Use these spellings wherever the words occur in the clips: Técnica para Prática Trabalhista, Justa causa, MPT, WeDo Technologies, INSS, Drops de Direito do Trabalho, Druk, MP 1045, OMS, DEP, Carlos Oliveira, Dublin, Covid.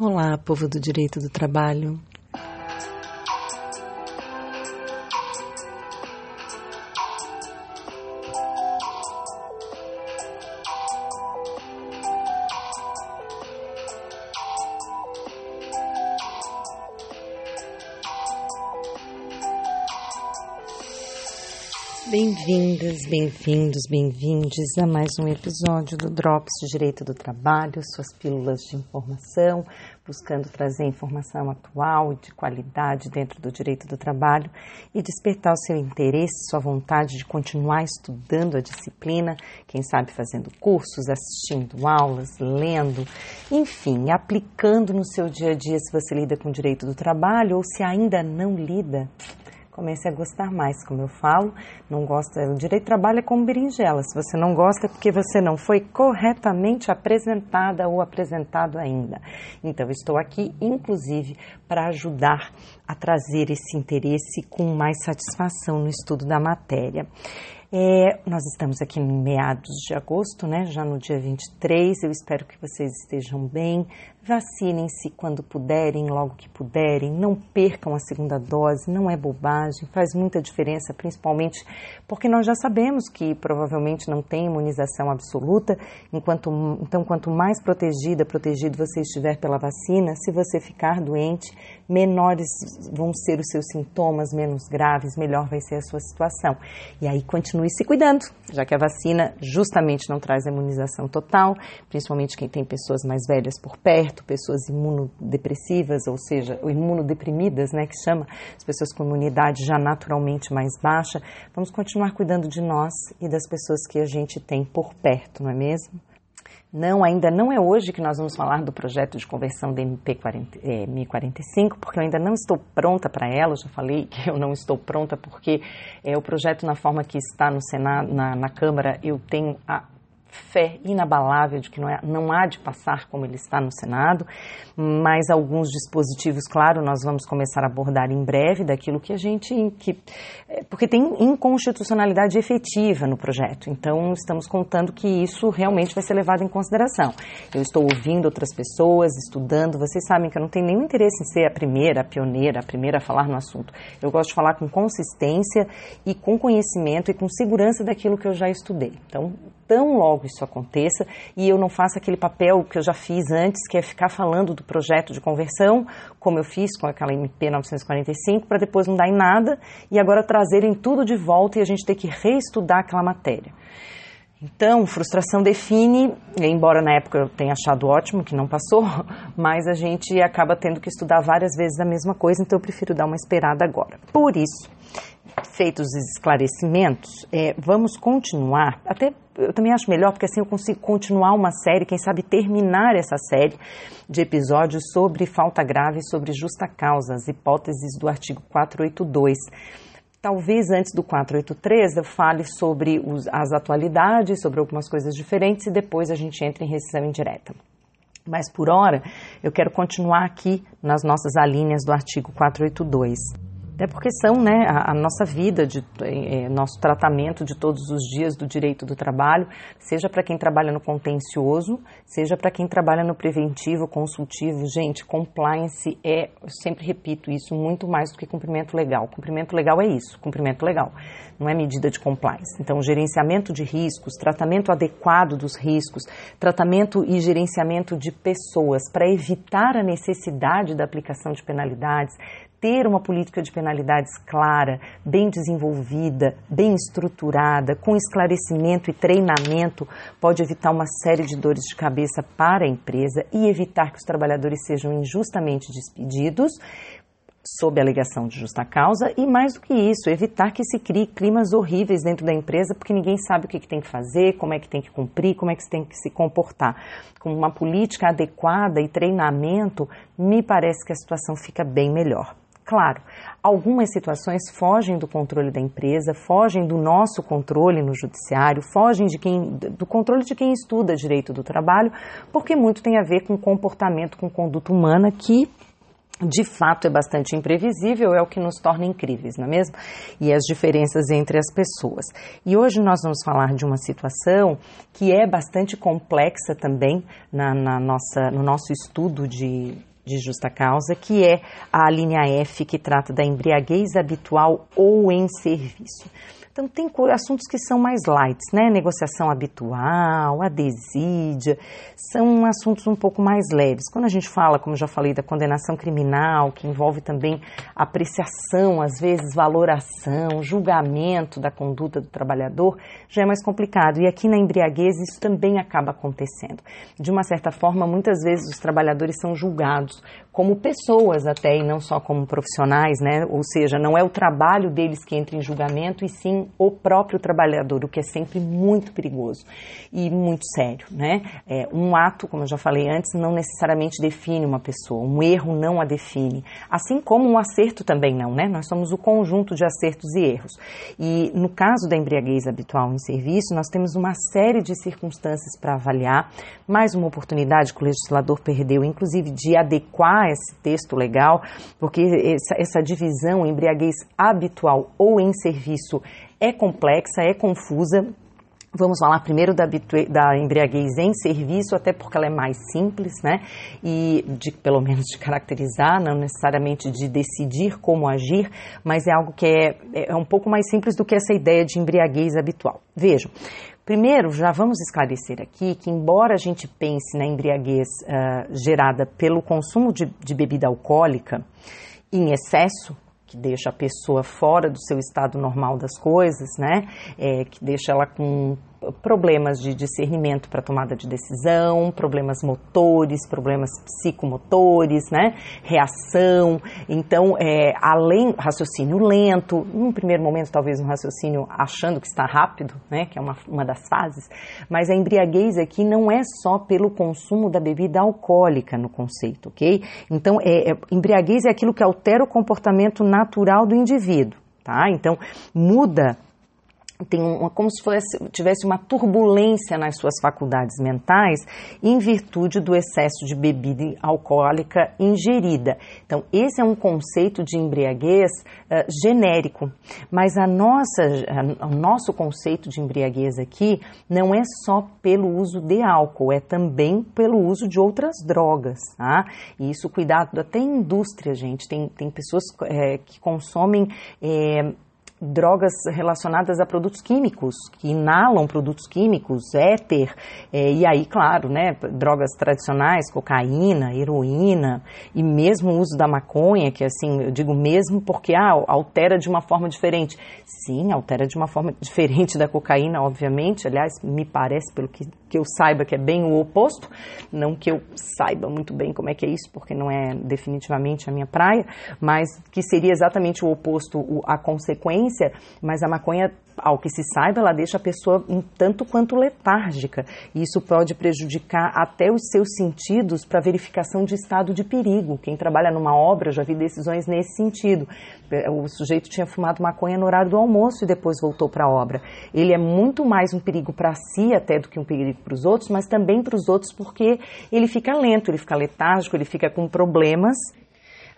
Olá, povo do direito do trabalho. Bem-vindas, bem-vindos, bem-vindes a mais um episódio do Drops de Direito do Trabalho, suas pílulas de informação, buscando trazer informação atual, de qualidade dentro do direito do trabalho e despertar o seu interesse, sua vontade de continuar estudando a disciplina, quem sabe fazendo cursos, assistindo aulas, lendo, enfim, aplicando no seu dia a dia se você lida com o direito do trabalho ou se ainda não lida. Comece a gostar mais, como eu falo, não gosta, o direito do trabalho é como berinjela, se você não gosta é porque você não foi corretamente apresentada ou apresentado ainda. Então, estou aqui, inclusive, para ajudar a trazer esse interesse com mais satisfação no estudo da matéria. Nós estamos aqui em meados de agosto, né? Já no dia 23, eu espero que vocês estejam bem, vacinem-se quando puderem, logo que puderem, não percam a segunda dose, não é bobagem, faz muita diferença, principalmente porque nós já sabemos que provavelmente não tem imunização absoluta, então quanto mais protegido você estiver pela vacina, se você ficar doente, menores vão ser os seus sintomas, menos graves, melhor vai ser a sua situação, e aí continue se cuidando, já que a vacina justamente não traz a imunização total, principalmente quem tem pessoas mais velhas por perto, pessoas imunodepressivas, ou seja, imunodeprimidas, né, que chama, as pessoas com imunidade já naturalmente mais baixa. Vamos continuar cuidando de nós e das pessoas que a gente tem por perto, não é mesmo? Não, ainda não é hoje que nós vamos falar do projeto de conversão da MP 1045, porque eu ainda não estou pronta para ela, eu já falei que eu não estou pronta porque o projeto na forma que está no Senado, na Câmara, eu tenho a fé inabalável de que não há de passar como ele está no Senado, mas alguns dispositivos, claro, nós vamos começar a abordar em breve daquilo que a gente... porque tem inconstitucionalidade efetiva no projeto, então estamos contando que isso realmente vai ser levado em consideração. Eu estou ouvindo outras pessoas, estudando, vocês sabem que eu não tenho nenhum interesse em ser a pioneira a falar no assunto. Eu gosto de falar com consistência e com conhecimento e com segurança daquilo que eu já estudei. Então, tão logo isso aconteça e eu não faça aquele papel que eu já fiz antes, que é ficar falando do projeto de conversão, como eu fiz com aquela MP 945, para depois não dar em nada e agora trazerem tudo de volta e a gente ter que reestudar aquela matéria. Então, frustração define, embora na época eu tenha achado ótimo que não passou, mas a gente acaba tendo que estudar várias vezes a mesma coisa, então eu prefiro dar uma esperada agora. Por isso, feitos os esclarecimentos, vamos continuar, até eu também acho melhor, porque assim eu consigo continuar uma série, quem sabe terminar essa série de episódios sobre falta grave, sobre justa causa, as hipóteses do artigo 482. Talvez antes do 483 eu fale sobre as atualidades, sobre algumas coisas diferentes e depois a gente entra em rescisão indireta. Mas por hora eu quero continuar aqui nas nossas alíneas do artigo 482. Até porque são, né, a nossa vida, nosso tratamento de todos os dias do direito do trabalho, seja para quem trabalha no contencioso, seja para quem trabalha no preventivo, consultivo. Gente, compliance eu sempre repito isso, muito mais do que cumprimento legal. Cumprimento legal é isso, cumprimento legal, não é medida de compliance. Então, gerenciamento de riscos, tratamento adequado dos riscos, tratamento e gerenciamento de pessoas para evitar a necessidade da aplicação de penalidades, ter uma política de penalidades clara, bem desenvolvida, bem estruturada, com esclarecimento e treinamento, pode evitar uma série de dores de cabeça para a empresa e evitar que os trabalhadores sejam injustamente despedidos, sob a alegação de justa causa, e mais do que isso, evitar que se crie climas horríveis dentro da empresa, porque ninguém sabe o que tem que fazer, como é que tem que cumprir, como é que tem que se comportar. Com uma política adequada e treinamento, me parece que a situação fica bem melhor. Claro, algumas situações fogem do controle da empresa, fogem do nosso controle no judiciário, fogem do controle de quem estuda direito do trabalho, porque muito tem a ver com comportamento, com conduta humana que de fato é bastante imprevisível, é o que nos torna incríveis, não é mesmo? E as diferenças entre as pessoas. E hoje nós vamos falar de uma situação que é bastante complexa também no nosso estudo de justa causa, que é a linha F, que trata da embriaguez habitual ou em serviço. Então, tem assuntos que são mais light, né? Negociação habitual, a desídia, são assuntos um pouco mais leves. Quando a gente fala, como já falei, da condenação criminal, que envolve também apreciação, às vezes valoração, julgamento da conduta do trabalhador, já é mais complicado. E aqui na embriaguez isso também acaba acontecendo. De uma certa forma, muitas vezes os trabalhadores são julgados como pessoas até, e não só como profissionais, né? Ou seja, não é o trabalho deles que entra em julgamento, e sim o próprio trabalhador, o que é sempre muito perigoso e muito sério, né? Um ato, como eu já falei antes, não necessariamente define uma pessoa, um erro não a define, assim como um acerto também não, né? Nós somos o conjunto de acertos e erros. E no caso da embriaguez habitual em serviço, nós temos uma série de circunstâncias para avaliar, mais uma oportunidade que o legislador perdeu, inclusive, de adequar esse texto legal, porque essa divisão, embriaguez habitual ou em serviço, é complexa, é confusa. Vamos falar primeiro da embriaguez em serviço, até porque ela é mais simples, né? E pelo menos de caracterizar, não necessariamente de decidir como agir, mas é algo que é um pouco mais simples do que essa ideia de embriaguez habitual. Vejam. Primeiro, já vamos esclarecer aqui que, embora a gente pense na embriaguez gerada pelo consumo de bebida alcoólica em excesso, que deixa a pessoa fora do seu estado normal das coisas, né? Que deixa ela com problemas de discernimento para tomada de decisão, problemas motores, problemas psicomotores, né? Reação, então, além raciocínio lento, num primeiro momento talvez um raciocínio achando que está rápido, né? Que é uma das fases, mas a embriaguez aqui não é só pelo consumo da bebida alcoólica no conceito, ok? Então, embriaguez é aquilo que altera o comportamento natural do indivíduo, tá? Então, muda. Como se tivesse uma turbulência nas suas faculdades mentais em virtude do excesso de bebida alcoólica ingerida. Então, esse é um conceito de embriaguez genérico, mas o nosso conceito de embriaguez aqui não é só pelo uso de álcool, é também pelo uso de outras drogas, tá? E isso, cuidado, até em indústria, gente, tem pessoas que consomem drogas relacionadas a produtos químicos, que inalam produtos químicos, éter, e aí, claro, né, drogas tradicionais, cocaína, heroína, e mesmo o uso da maconha, que assim, eu digo mesmo porque altera de uma forma diferente. Sim, altera de uma forma diferente da cocaína, obviamente, aliás, me parece, pelo que eu saiba, que é bem o oposto, não que eu saiba muito bem como é que é isso, porque não é definitivamente a minha praia, mas que seria exatamente o oposto, a consequência. Mas a maconha, ao que se saiba, ela deixa a pessoa um tanto quanto letárgica. E isso pode prejudicar até os seus sentidos para verificação de estado de perigo. Quem trabalha numa obra, eu já vi decisões nesse sentido. O sujeito tinha fumado maconha no horário do almoço e depois voltou para a obra. Ele é muito mais um perigo para si até do que um perigo para os outros, mas também para os outros porque ele fica lento, ele fica letárgico, ele fica com problemas.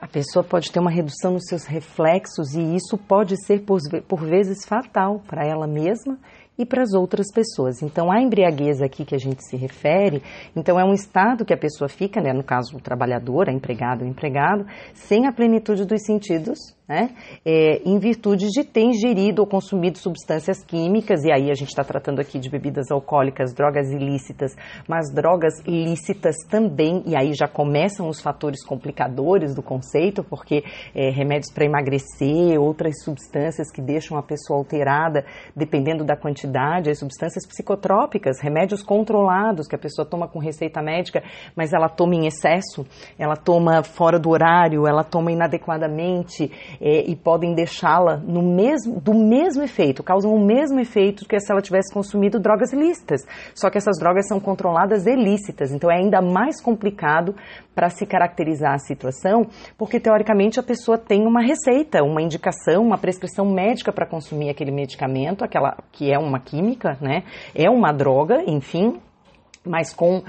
A pessoa pode ter uma redução nos seus reflexos e isso pode ser, por vezes, fatal para ela mesma e para as outras pessoas. Então, a embriaguez aqui que a gente se refere, então é um estado que a pessoa fica, né, no caso o trabalhador, a empregada ou empregado, sem a plenitude dos sentidos, né, em virtude de ter ingerido ou consumido substâncias químicas, e aí a gente está tratando aqui de bebidas alcoólicas, drogas ilícitas, mas drogas lícitas também, e aí já começam os fatores complicadores do conceito, porque remédios para emagrecer, outras substâncias que deixam a pessoa alterada, dependendo da quantidade, as substâncias psicotrópicas, remédios controlados que a pessoa toma com receita médica, mas ela toma em excesso, ela toma fora do horário, ela toma inadequadamente e podem deixá-la do mesmo efeito, causam o mesmo efeito que se ela tivesse consumido drogas ilícitas, só que essas drogas são controladas e lícitas, então é ainda mais complicado para se caracterizar a situação, porque teoricamente a pessoa tem uma receita, uma indicação, uma prescrição médica para consumir aquele medicamento, aquela que é uma química, né? É uma droga, enfim, mas com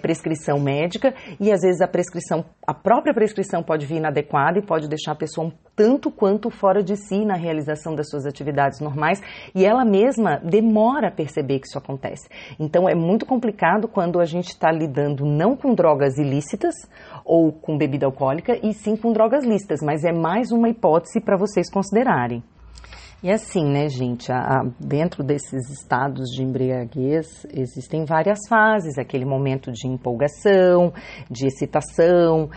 prescrição médica, e às vezes a própria prescrição pode vir inadequada e pode deixar a pessoa um tanto quanto fora de si na realização das suas atividades normais, e ela mesma demora a perceber que isso acontece. Então é muito complicado quando a gente está lidando não com drogas ilícitas ou com bebida alcoólica, e sim com drogas lícitas, mas é mais uma hipótese para vocês considerarem. E assim, né, gente, dentro desses estados de embriaguez existem várias fases, aquele momento de empolgação, de excitação,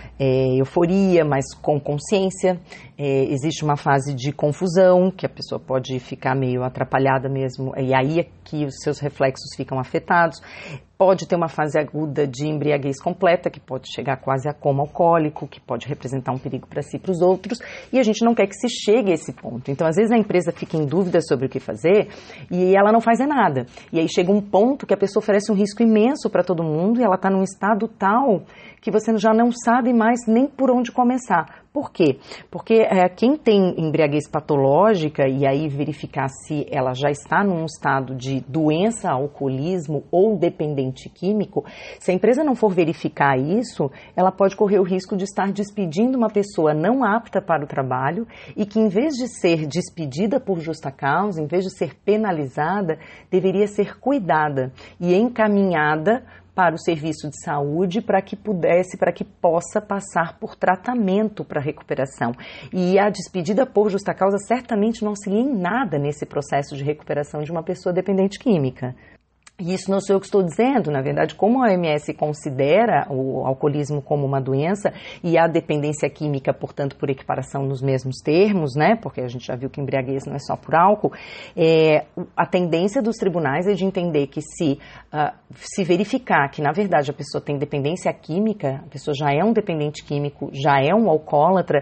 euforia, mas com consciência. Existe uma fase de confusão, que a pessoa pode ficar meio atrapalhada mesmo, e aí é que os seus reflexos ficam afetados. Pode ter uma fase aguda de embriaguez completa, que pode chegar quase a coma alcoólico, que pode representar um perigo para si e para os outros, e a gente não quer que se chegue a esse ponto. Então, às vezes, a empresa fica em dúvida sobre o que fazer e ela não faz nada. E aí chega um ponto que a pessoa oferece um risco imenso para todo mundo e ela está num estado tal que você já não sabe mais nem por onde começar. Por quê? Porque quem tem embriaguez patológica, e aí verificar se ela já está num estado de doença, alcoolismo ou dependente químico, se a empresa não for verificar isso, ela pode correr o risco de estar despedindo uma pessoa não apta para o trabalho e que, em vez de ser despedida por justa causa, em vez de ser penalizada, deveria ser cuidada e encaminhada para o serviço de saúde, para que possa passar por tratamento para recuperação. E a despedida por justa causa certamente não auxilia em nada nesse processo de recuperação de uma pessoa dependente química. E isso não sou eu que estou dizendo, na verdade, como a OMS considera o alcoolismo como uma doença e a dependência química, portanto, por equiparação nos mesmos termos, né, porque a gente já viu que embriaguez não é só por álcool, a tendência dos tribunais é de entender que se verificar que, na verdade, a pessoa tem dependência química, a pessoa já é um dependente químico, já é um alcoólatra,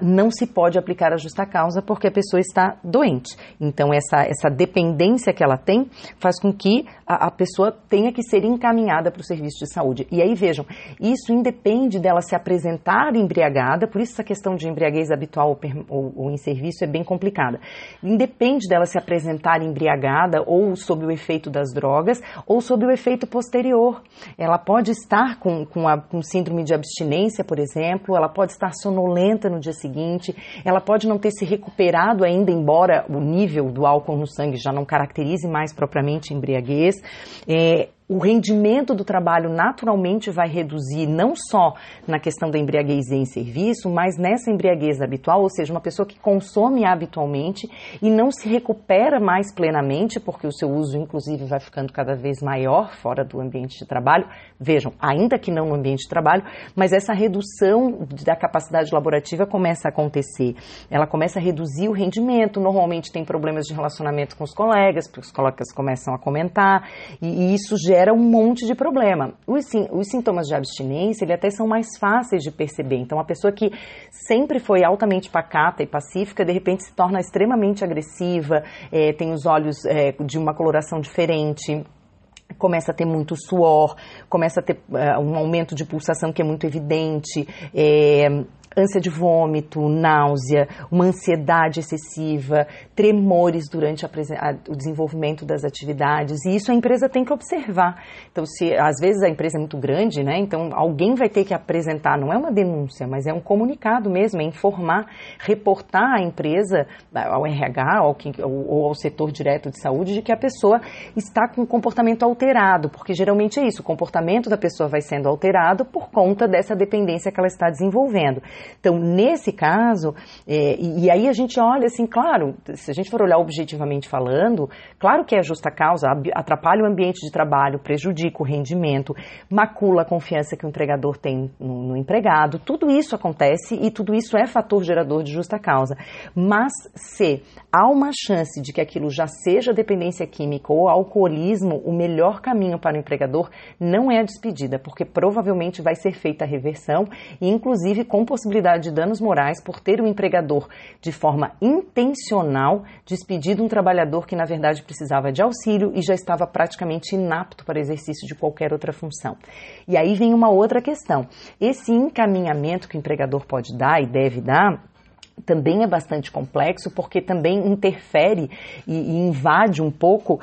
não se pode aplicar a justa causa porque a pessoa está doente. Então, essa dependência que ela tem faz com que a pessoa tenha que ser encaminhada para o serviço de saúde. E aí, vejam, isso independe dela se apresentar embriagada, por isso essa questão de embriaguez habitual ou em serviço é bem complicada. Independe dela se apresentar embriagada ou sob o efeito das drogas ou sob o efeito posterior. Ela pode estar com síndrome de abstinência, por exemplo, ela pode estar sonolenta no dia seguinte, ela pode não ter se recuperado ainda, embora o nível do álcool no sangue já não caracterize mais propriamente embriaguez. O rendimento do trabalho naturalmente vai reduzir não só na questão da embriaguez em serviço, mas nessa embriaguez habitual, ou seja, uma pessoa que consome habitualmente e não se recupera mais plenamente, porque o seu uso, inclusive, vai ficando cada vez maior fora do ambiente de trabalho. Vejam, ainda que não no ambiente de trabalho, mas essa redução da capacidade laborativa começa a acontecer. Ela começa a reduzir o rendimento, normalmente tem problemas de relacionamento com os colegas, porque os colegas começam a comentar, e isso gera um monte de problema. Os sintomas de abstinência, eles até são mais fáceis de perceber. Então, a pessoa que sempre foi altamente pacata e pacífica, de repente se torna extremamente agressiva, tem os olhos de uma coloração diferente, começa a ter muito suor, começa a ter um aumento de pulsação que é muito evidente, ânsia de vômito, náusea, uma ansiedade excessiva, tremores durante o desenvolvimento das atividades, e isso a empresa tem que observar. Então, se às vezes a empresa é muito grande, né, então alguém vai ter que apresentar, não é uma denúncia, mas é um comunicado mesmo, é informar, reportar à empresa, ao RH ou ao setor direto de saúde, de que a pessoa está com um comportamento alterado, porque geralmente é isso, o comportamento da pessoa vai sendo alterado por conta dessa dependência que ela está desenvolvendo. Então, nesse caso, e aí a gente olha assim, claro, se a gente for olhar objetivamente falando, claro que é justa causa, atrapalha o ambiente de trabalho, prejudica o rendimento, macula a confiança que o empregador tem no empregado, tudo isso acontece e tudo isso é fator gerador de justa causa. Mas se há uma chance de que aquilo já seja dependência química ou alcoolismo, o melhor caminho para o empregador não é a despedida, porque provavelmente vai ser feita a reversão, e inclusive com possibilidade de danos morais por ter o empregador, de forma intencional, despedido um trabalhador que, na verdade, precisava de auxílio e já estava praticamente inapto para exercício de qualquer outra função. E aí vem uma outra questão. Esse encaminhamento que o empregador pode dar e deve dar também é bastante complexo, porque também interfere e invade um pouco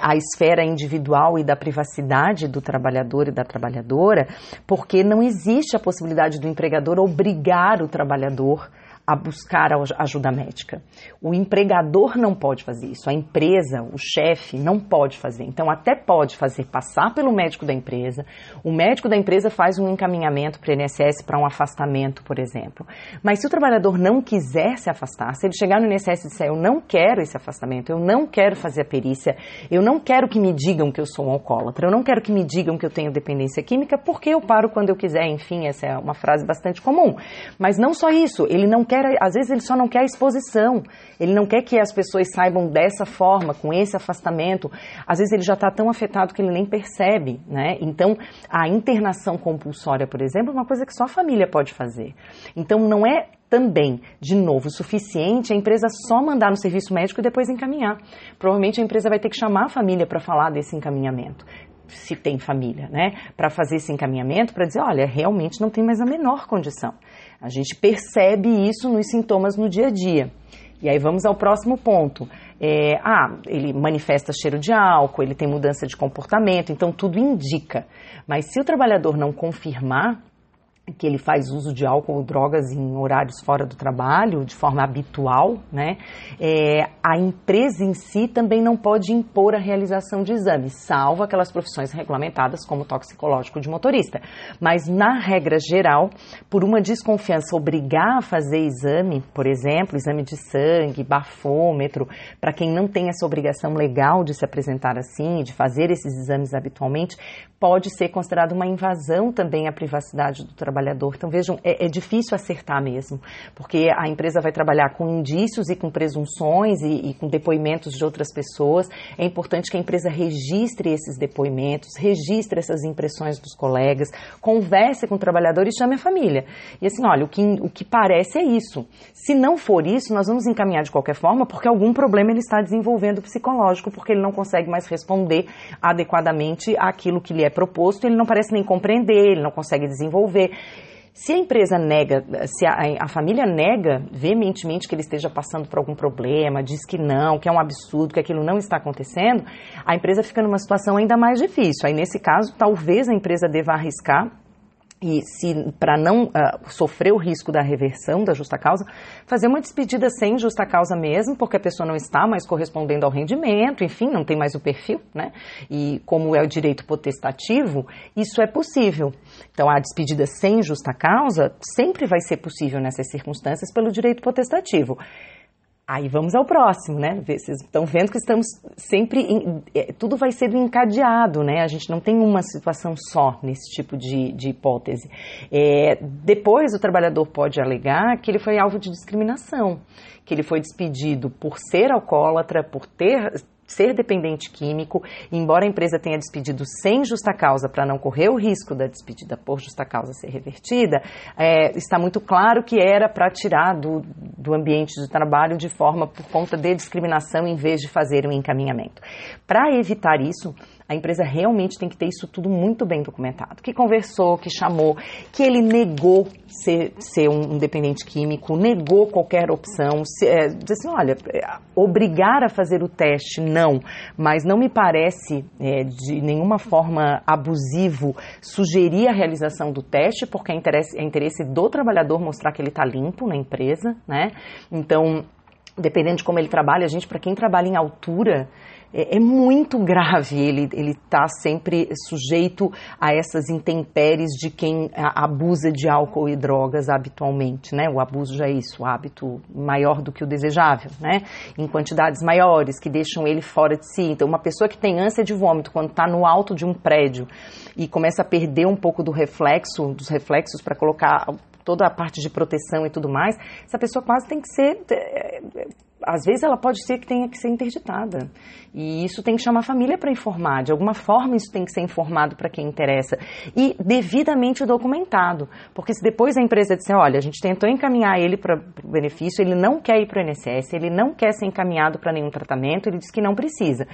a esfera individual e da privacidade do trabalhador e da trabalhadora, porque não existe a possibilidade do empregador obrigar o trabalhador a buscar a ajuda médica. O empregador não pode fazer isso, a empresa, o chefe, não pode fazer. Então, até pode fazer passar pelo médico da empresa, o médico da empresa faz um encaminhamento para o INSS para um afastamento, por exemplo. Mas se o trabalhador não quiser se afastar, se ele chegar no INSS e disser, eu não quero esse afastamento, eu não quero fazer a perícia, eu não quero que me digam que eu sou um alcoólatra, eu não quero que me digam que eu tenho dependência química, porque eu paro quando eu quiser, enfim, essa é uma frase bastante comum. Mas não só isso, ele não quer, às vezes ele só não quer a exposição, ele não quer que as pessoas saibam dessa forma, com esse afastamento, às vezes ele já está tão afetado que ele nem percebe, né? Então, a internação compulsória, por exemplo, é uma coisa que só a família pode fazer. Então, não é também, de novo, suficiente a empresa só mandar no serviço médico e depois encaminhar. Provavelmente a empresa vai ter que chamar a família para falar desse encaminhamento. Se tem família, né, para fazer esse encaminhamento, para dizer, olha, realmente não tem mais a menor condição. A gente percebe isso nos sintomas no dia a dia. E aí vamos ao próximo ponto. Ele manifesta cheiro de álcool, ele tem mudança de comportamento, então tudo indica. Mas se o trabalhador não confirmar que ele faz uso de álcool ou drogas em horários fora do trabalho, de forma habitual, né? A empresa em si também não pode impor a realização de exames, salvo aquelas profissões regulamentadas como toxicológico de motorista. Mas, na regra geral, por uma desconfiança, obrigar a fazer exame, por exemplo, exame de sangue, bafômetro, para quem não tem essa obrigação legal de se apresentar assim, de fazer esses exames habitualmente, pode ser considerado uma invasão também à privacidade do trabalhador. Então, vejam, é difícil acertar mesmo, porque a empresa vai trabalhar com indícios e com presunções e com depoimentos de outras pessoas. É importante que a empresa registre esses depoimentos, registre essas impressões dos colegas, converse com o trabalhador e chame a família. E assim, olha, o que parece é isso. Se não for isso, nós vamos encaminhar de qualquer forma, porque algum problema ele está desenvolvendo psicológico, porque ele não consegue mais responder adequadamente àquilo que lhe é proposto, ele não parece nem compreender, ele não consegue desenvolver. Se a empresa nega, se a família nega veementemente que ele esteja passando por algum problema, diz que não, que é um absurdo, que aquilo não está acontecendo, a empresa fica numa situação ainda mais difícil. Aí, nesse caso, talvez a empresa deva arriscar e, se para não sofrer o risco da reversão da justa causa, fazer uma despedida sem justa causa mesmo, porque a pessoa não está mais correspondendo ao rendimento, enfim, não tem mais o perfil, né? E como é o direito potestativo, isso é possível. Então, a despedida sem justa causa sempre vai ser possível nessas circunstâncias pelo direito potestativo. Aí vamos ao próximo, né? Vocês estão vendo que estamos sempre... tudo vai sendo encadeado, né? A gente não tem uma situação só nesse tipo de hipótese. Depois, o trabalhador pode alegar que ele foi alvo de discriminação, que ele foi despedido por ser alcoólatra, por ser dependente químico. Embora a empresa tenha despedido sem justa causa para não correr o risco da despedida por justa causa ser revertida, está muito claro que era para tirar do ambiente de trabalho de forma por conta de discriminação em vez de fazer um encaminhamento. Para evitar isso, a empresa realmente tem que ter isso tudo muito bem documentado. Que conversou, que chamou, que ele negou ser um dependente químico, negou qualquer opção. Diz assim, olha, obrigar a fazer o teste, não. Mas não me parece de nenhuma forma abusivo sugerir a realização do teste, porque é interesse do trabalhador mostrar que ele está limpo na empresa, né? Então, dependendo de como ele trabalha, para quem trabalha em altura... É muito grave ele tá sempre sujeito a essas intempéries de quem abusa de álcool e drogas habitualmente, né? O abuso já é isso, o hábito maior do que o desejável, né? Em quantidades maiores, que deixam ele fora de si. Então, uma pessoa que tem ânsia de vômito, quando está no alto de um prédio e começa a perder um pouco dos reflexos para colocar toda a parte de proteção e tudo mais, essa pessoa quase tem que ser... às vezes ela pode ser que tenha que ser interditada. E isso tem que chamar a família para informar. De alguma forma isso tem que ser informado para quem interessa. E devidamente documentado. Porque se depois a empresa disser, olha, a gente tentou encaminhar ele para o benefício, ele não quer ir para o INSS, ele não quer ser encaminhado para nenhum tratamento, ele diz que não precisa.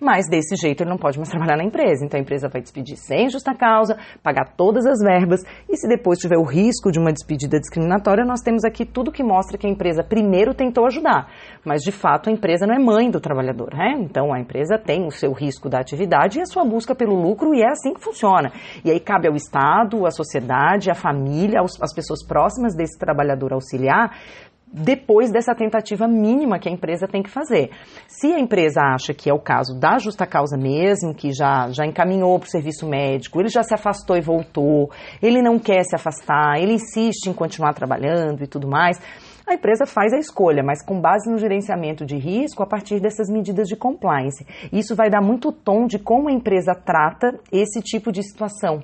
Mas desse jeito ele não pode mais trabalhar na empresa. Então a empresa vai despedir sem justa causa, pagar todas as verbas. E se depois tiver o risco de uma despedida discriminatória, nós temos aqui tudo que mostra que a empresa primeiro tentou ajudar. Mas, de fato, a empresa não é mãe do trabalhador, né? Então, a empresa tem o seu risco da atividade e a sua busca pelo lucro, e é assim que funciona. E aí cabe ao Estado, à sociedade, à família, às pessoas próximas desse trabalhador auxiliar, depois dessa tentativa mínima que a empresa tem que fazer. Se a empresa acha que é o caso da justa causa mesmo, que já encaminhou para o serviço médico, ele já se afastou e voltou, ele não quer se afastar, ele insiste em continuar trabalhando e tudo mais, a empresa faz a escolha, mas com base no gerenciamento de risco a partir dessas medidas de compliance. Isso vai dar muito tom de como a empresa trata esse tipo de situação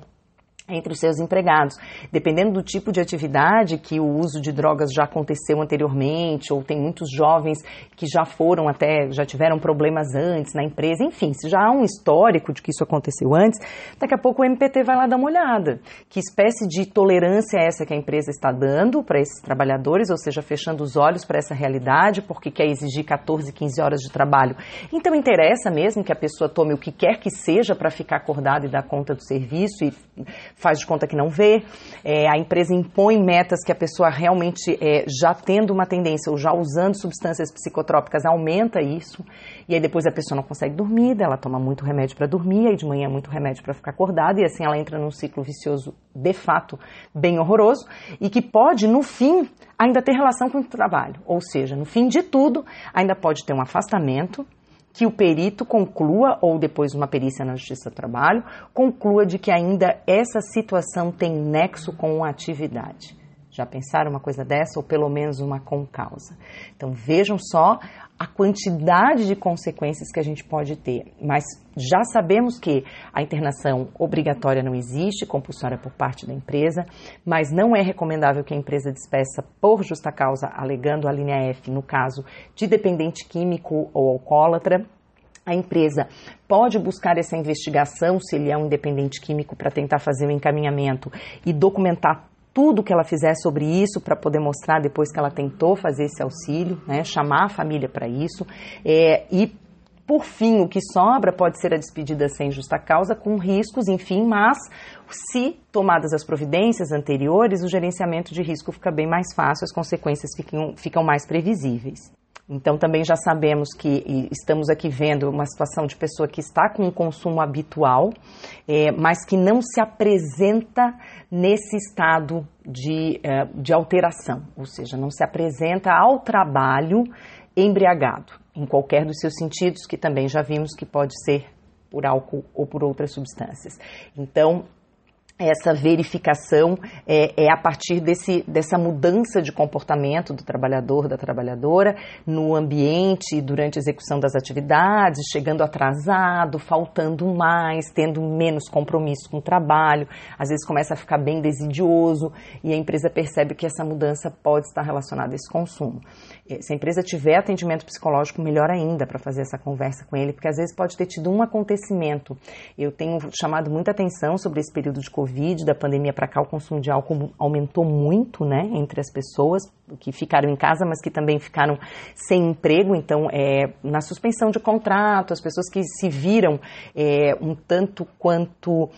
entre os seus empregados. Dependendo do tipo de atividade que o uso de drogas já aconteceu anteriormente, ou tem muitos jovens que já tiveram problemas antes na empresa, enfim, se já há um histórico de que isso aconteceu antes, daqui a pouco o MPT vai lá dar uma olhada. Que espécie de tolerância é essa que a empresa está dando para esses trabalhadores, ou seja, fechando os olhos para essa realidade, porque quer exigir 14, 15 horas de trabalho. Então interessa mesmo que a pessoa tome o que quer que seja para ficar acordada e dar conta do serviço e faz de conta que não vê, a empresa impõe metas que a pessoa realmente já tendo uma tendência ou já usando substâncias psicotrópicas, aumenta isso, e aí depois a pessoa não consegue dormir, ela toma muito remédio para dormir, aí de manhã muito remédio para ficar acordada, e assim ela entra num ciclo vicioso de fato bem horroroso, e que pode no fim ainda ter relação com o trabalho, ou seja, no fim de tudo ainda pode ter um afastamento, que o perito conclua, ou depois uma perícia na Justiça do Trabalho, conclua de que ainda essa situação tem nexo com a atividade. Já pensaram uma coisa dessa, ou pelo menos uma concausa? Então vejam só a quantidade de consequências que a gente pode ter, mas já sabemos que a internação obrigatória não existe, compulsória por parte da empresa, mas não é recomendável que a empresa despeça por justa causa, alegando a linha F, no caso de dependente químico ou alcoólatra. A empresa pode buscar essa investigação, se ele é um independente químico, para tentar fazer um encaminhamento e documentar tudo que ela fizer sobre isso para poder mostrar depois que ela tentou fazer esse auxílio, né? Chamar a família para isso, e por fim o que sobra pode ser a despedida sem justa causa, com riscos, enfim, mas se tomadas as providências anteriores, o gerenciamento de risco fica bem mais fácil, as consequências ficam mais previsíveis. Então também já sabemos que estamos aqui vendo uma situação de pessoa que está com um consumo habitual, mas que não se apresenta nesse estado de alteração, ou seja, não se apresenta ao trabalho embriagado, em qualquer dos seus sentidos, que também já vimos que pode ser por álcool ou por outras substâncias. Então, essa verificação é a partir dessa mudança de comportamento do trabalhador, da trabalhadora, no ambiente, durante a execução das atividades, chegando atrasado, faltando mais, tendo menos compromisso com o trabalho, às vezes começa a ficar bem desidioso e a empresa percebe que essa mudança pode estar relacionada a esse consumo. Se a empresa tiver atendimento psicológico, melhor ainda para fazer essa conversa com ele, porque às vezes pode ter tido um acontecimento. Eu tenho chamado muita atenção sobre esse período de Covid, da pandemia para cá, o consumo de álcool aumentou muito, né, entre as pessoas que ficaram em casa, mas que também ficaram sem emprego, então na suspensão de contrato, as pessoas que se viram um tanto quanto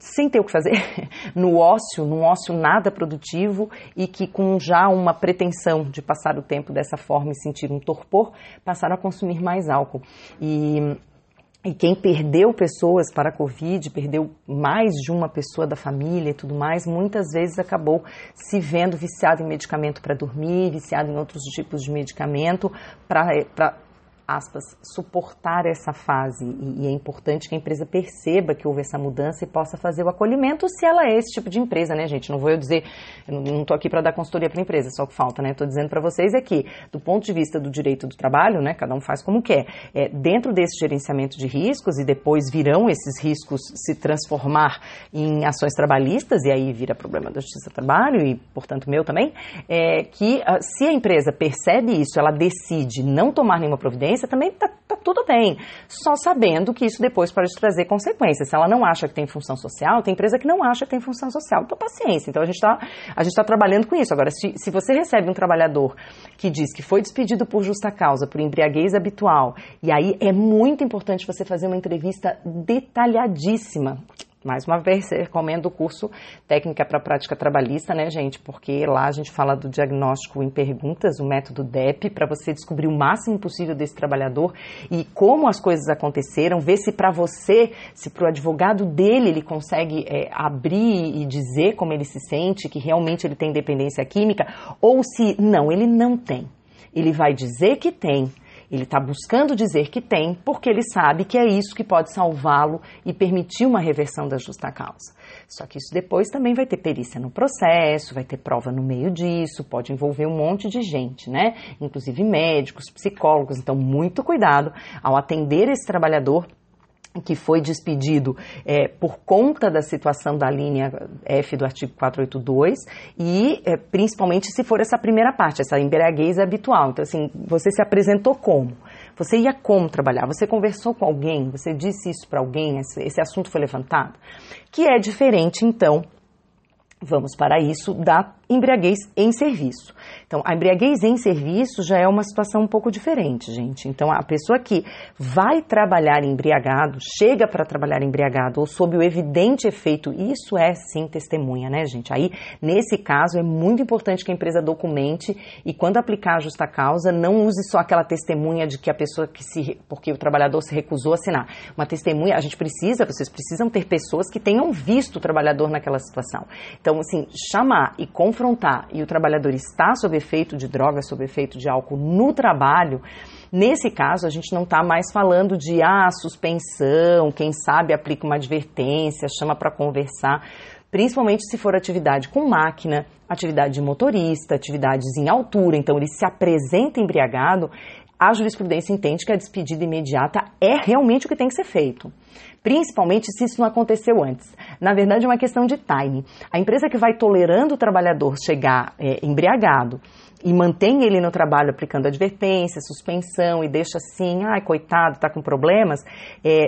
sem ter o que fazer, num ócio nada produtivo, e que com já uma pretensão de passar o tempo dessa forma e sentir um torpor, passaram a consumir mais álcool. E quem perdeu pessoas para a Covid, perdeu mais de uma pessoa da família e tudo mais, muitas vezes acabou se vendo viciado em medicamento para dormir, viciado em outros tipos de medicamento para aspas, suportar essa fase, e é importante que a empresa perceba que houve essa mudança e possa fazer o acolhimento, se ela é esse tipo de empresa, né, gente? Não vou eu dizer, eu não estou aqui para dar consultoria para a empresa, só o que falta, né? Estou dizendo para vocês é que, do ponto de vista do direito do trabalho, né, cada um faz como quer. É, dentro desse gerenciamento de riscos, e depois virão esses riscos se transformar em ações trabalhistas, e aí vira problema da justiça do trabalho, e portanto meu também, é que se a empresa percebe isso, ela decide não tomar nenhuma providência, também tá tudo bem, só sabendo que isso depois pode trazer consequências. Se ela não acha que tem função social, tem empresa que não acha que tem função social, então paciência. Então a gente tá trabalhando com isso. Agora, se você recebe um trabalhador que diz que foi despedido por justa causa, por embriaguez habitual, e aí é muito importante você fazer uma entrevista detalhadíssima. Mais uma vez, recomendo o curso Técnica para Prática Trabalhista, né, gente? Porque lá a gente fala do diagnóstico em perguntas, o método DEP, para você descobrir o máximo possível desse trabalhador e como as coisas aconteceram, ver se para você, se para o advogado dele, ele consegue abrir e dizer como ele se sente, que realmente ele tem dependência química, ou se não, ele não tem. Ele vai dizer que tem. Ele está buscando dizer que tem, porque ele sabe que é isso que pode salvá-lo e permitir uma reversão da justa causa. Só que isso depois também vai ter perícia no processo, vai ter prova no meio disso, pode envolver um monte de gente, né? Inclusive médicos, psicólogos. Então, muito cuidado ao atender esse trabalhador que foi despedido por conta da situação da linha F do artigo 482 e principalmente se for essa primeira parte, essa embriaguez habitual. Então, assim, você se apresentou como? Você ia como trabalhar? Você conversou com alguém? Você disse isso para alguém? Esse assunto foi levantado? Que é diferente, então, vamos para isso, da embriaguez em serviço. Então, a embriaguez em serviço já é uma situação um pouco diferente, gente. Então, a pessoa que vai trabalhar embriagado, chega para trabalhar embriagado ou sob o evidente efeito, isso é sim testemunha, né, gente? Aí, nesse caso, é muito importante que a empresa documente e quando aplicar a justa causa, não use só aquela testemunha de que a pessoa porque o trabalhador se recusou a assinar. Uma testemunha, vocês precisam ter pessoas que tenham visto o trabalhador naquela situação. Então, assim, chamar e confrontar e o trabalhador está sob efeito de droga, sob efeito de álcool no trabalho, nesse caso a gente não está mais falando de suspensão, quem sabe aplica uma advertência, chama para conversar, principalmente se for atividade com máquina, atividade de motorista, atividades em altura, então ele se apresenta embriagado, a jurisprudência entende que a despedida imediata é realmente o que tem que ser feito. Principalmente se isso não aconteceu antes. Na verdade, é uma questão de timing. A empresa que vai tolerando o trabalhador chegar embriagado e mantém ele no trabalho aplicando advertência, suspensão e deixa assim, coitado, tá com problemas,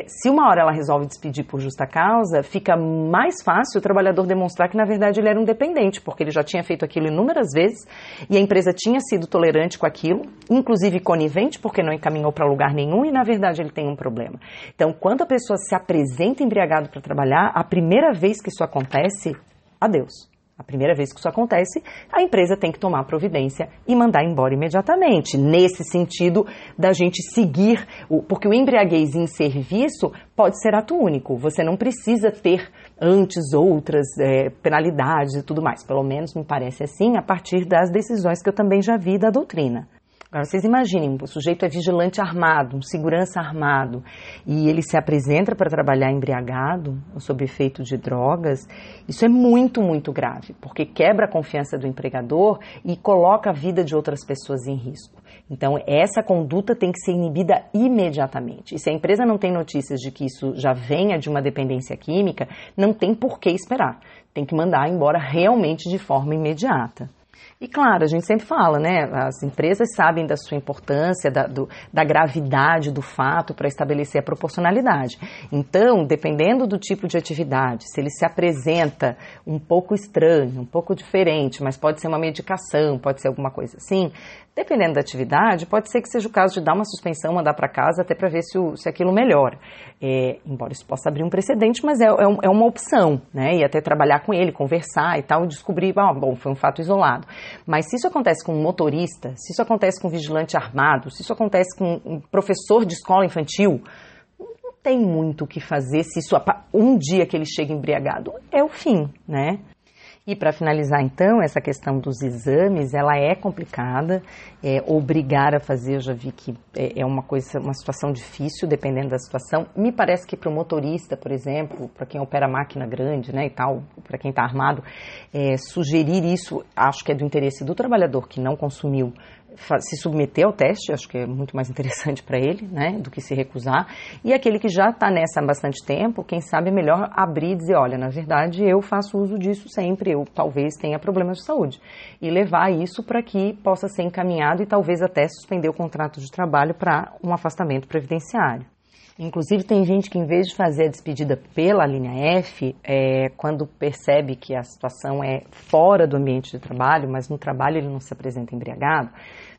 se uma hora ela resolve despedir por justa causa, fica mais fácil o trabalhador demonstrar que na verdade ele era um dependente, porque ele já tinha feito aquilo inúmeras vezes e a empresa tinha sido tolerante com aquilo, inclusive conivente, porque não encaminhou para lugar nenhum e na verdade ele tem um problema. Então, quando a pessoa se apresenta embriagado para trabalhar, a primeira vez que isso acontece, adeus. A primeira vez que isso acontece, a empresa tem que tomar providência e mandar embora imediatamente. Nesse sentido da gente seguir, porque o embriaguez em serviço pode ser ato único. Você não precisa ter antes outras penalidades e tudo mais. Pelo menos me parece assim, a partir das decisões que eu também já vi da doutrina. Agora, vocês imaginem, o sujeito é vigilante armado, um segurança armado, e ele se apresenta para trabalhar embriagado, ou sob efeito de drogas, isso é muito, muito grave, porque quebra a confiança do empregador e coloca a vida de outras pessoas em risco. Então, essa conduta tem que ser inibida imediatamente. E se a empresa não tem notícias de que isso já venha de uma dependência química, não tem por que esperar. Tem que mandar embora realmente de forma imediata. E claro, a gente sempre fala, né, as empresas sabem da sua importância, da gravidade do fato para estabelecer a proporcionalidade. Então, dependendo do tipo de atividade, se ele se apresenta um pouco estranho, um pouco diferente, mas pode ser uma medicação, pode ser alguma coisa assim, dependendo da atividade, pode ser que seja o caso de dar uma suspensão, mandar para casa até para ver se aquilo melhora. Embora isso possa abrir um precedente, mas é uma opção, né, e até trabalhar com ele, conversar e tal, e descobrir, foi um fato isolado. Mas se isso acontece com um motorista, se isso acontece com um vigilante armado, se isso acontece com um professor de escola infantil, não tem muito o que fazer se isso, um dia que ele chega embriagado, é o fim, né? E para finalizar, então, essa questão dos exames, ela é complicada, obrigar a fazer, eu já vi que é uma coisa, uma situação difícil, dependendo da situação. Me parece que para o motorista, por exemplo, para quem opera máquina grande, né, e tal, para quem está armado, sugerir isso, acho que é do interesse do trabalhador que não consumiu, se submeter ao teste, acho que é muito mais interessante para ele, né, do que se recusar. E aquele que já está nessa há bastante tempo, quem sabe é melhor abrir e dizer, olha, na verdade eu faço uso disso sempre, eu talvez tenha problemas de saúde. E levar isso para que possa ser encaminhado e talvez até suspender o contrato de trabalho para um afastamento previdenciário. Inclusive, tem gente que, em vez de fazer a despedida pela linha F, quando percebe que a situação é fora do ambiente de trabalho, mas no trabalho ele não se apresenta embriagado,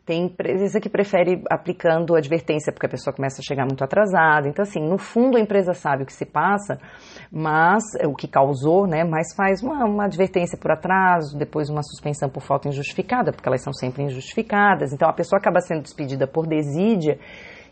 tem empresa que prefere aplicando advertência, porque a pessoa começa a chegar muito atrasada. Então, assim, no fundo a empresa sabe o que se passa, mas o que causou, né, mas faz uma advertência por atraso, depois uma suspensão por falta injustificada, porque elas são sempre injustificadas. Então, a pessoa acaba sendo despedida por desídia,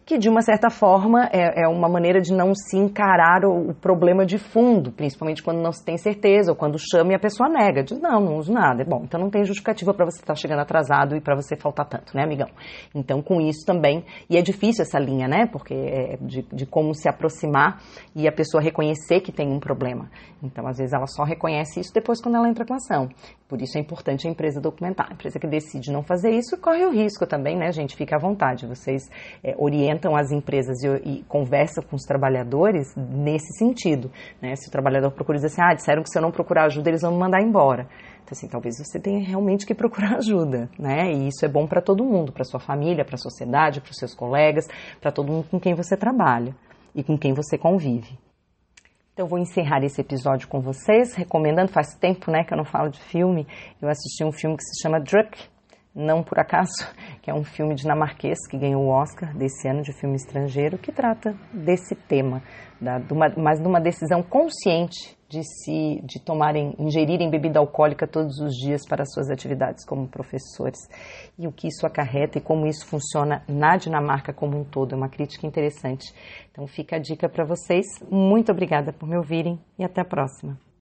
que de uma certa forma é uma maneira de não se encarar o problema de fundo, principalmente quando não se tem certeza, ou quando chama e a pessoa nega, diz, não uso nada. Bom, então não tem justificativa para você estar chegando atrasado e para você faltar tanto, né, amigão? Então, com isso também, e é difícil essa linha, né, porque é de como se aproximar e a pessoa reconhecer que tem um problema. Então, às vezes, ela só reconhece isso depois quando ela entra com a ação. Por isso é importante a empresa documentar. A empresa que decide não fazer isso, corre o risco também, né, gente? Fica à vontade, vocês orientam as empresas e conversa com os trabalhadores nesse sentido, né? Se o trabalhador procura dizer assim, disseram que se eu não procurar ajuda eles vão me mandar embora. Então, assim, talvez você tenha realmente que procurar ajuda, né? E isso é bom para todo mundo, para sua família, para a sociedade, para os seus colegas, para todo mundo com quem você trabalha e com quem você convive. Então, eu vou encerrar esse episódio com vocês, recomendando, faz tempo, né, que eu não falo de filme, eu assisti um filme que se chama Druk, não por acaso, que é um filme dinamarquês que ganhou o Oscar desse ano de filme estrangeiro, que trata desse tema, mas de uma decisão consciente de ingerirem bebida alcoólica todos os dias para suas atividades como professores. E o que isso acarreta e como isso funciona na Dinamarca como um todo, é uma crítica interessante. Então fica a dica para vocês, muito obrigada por me ouvirem e até a próxima.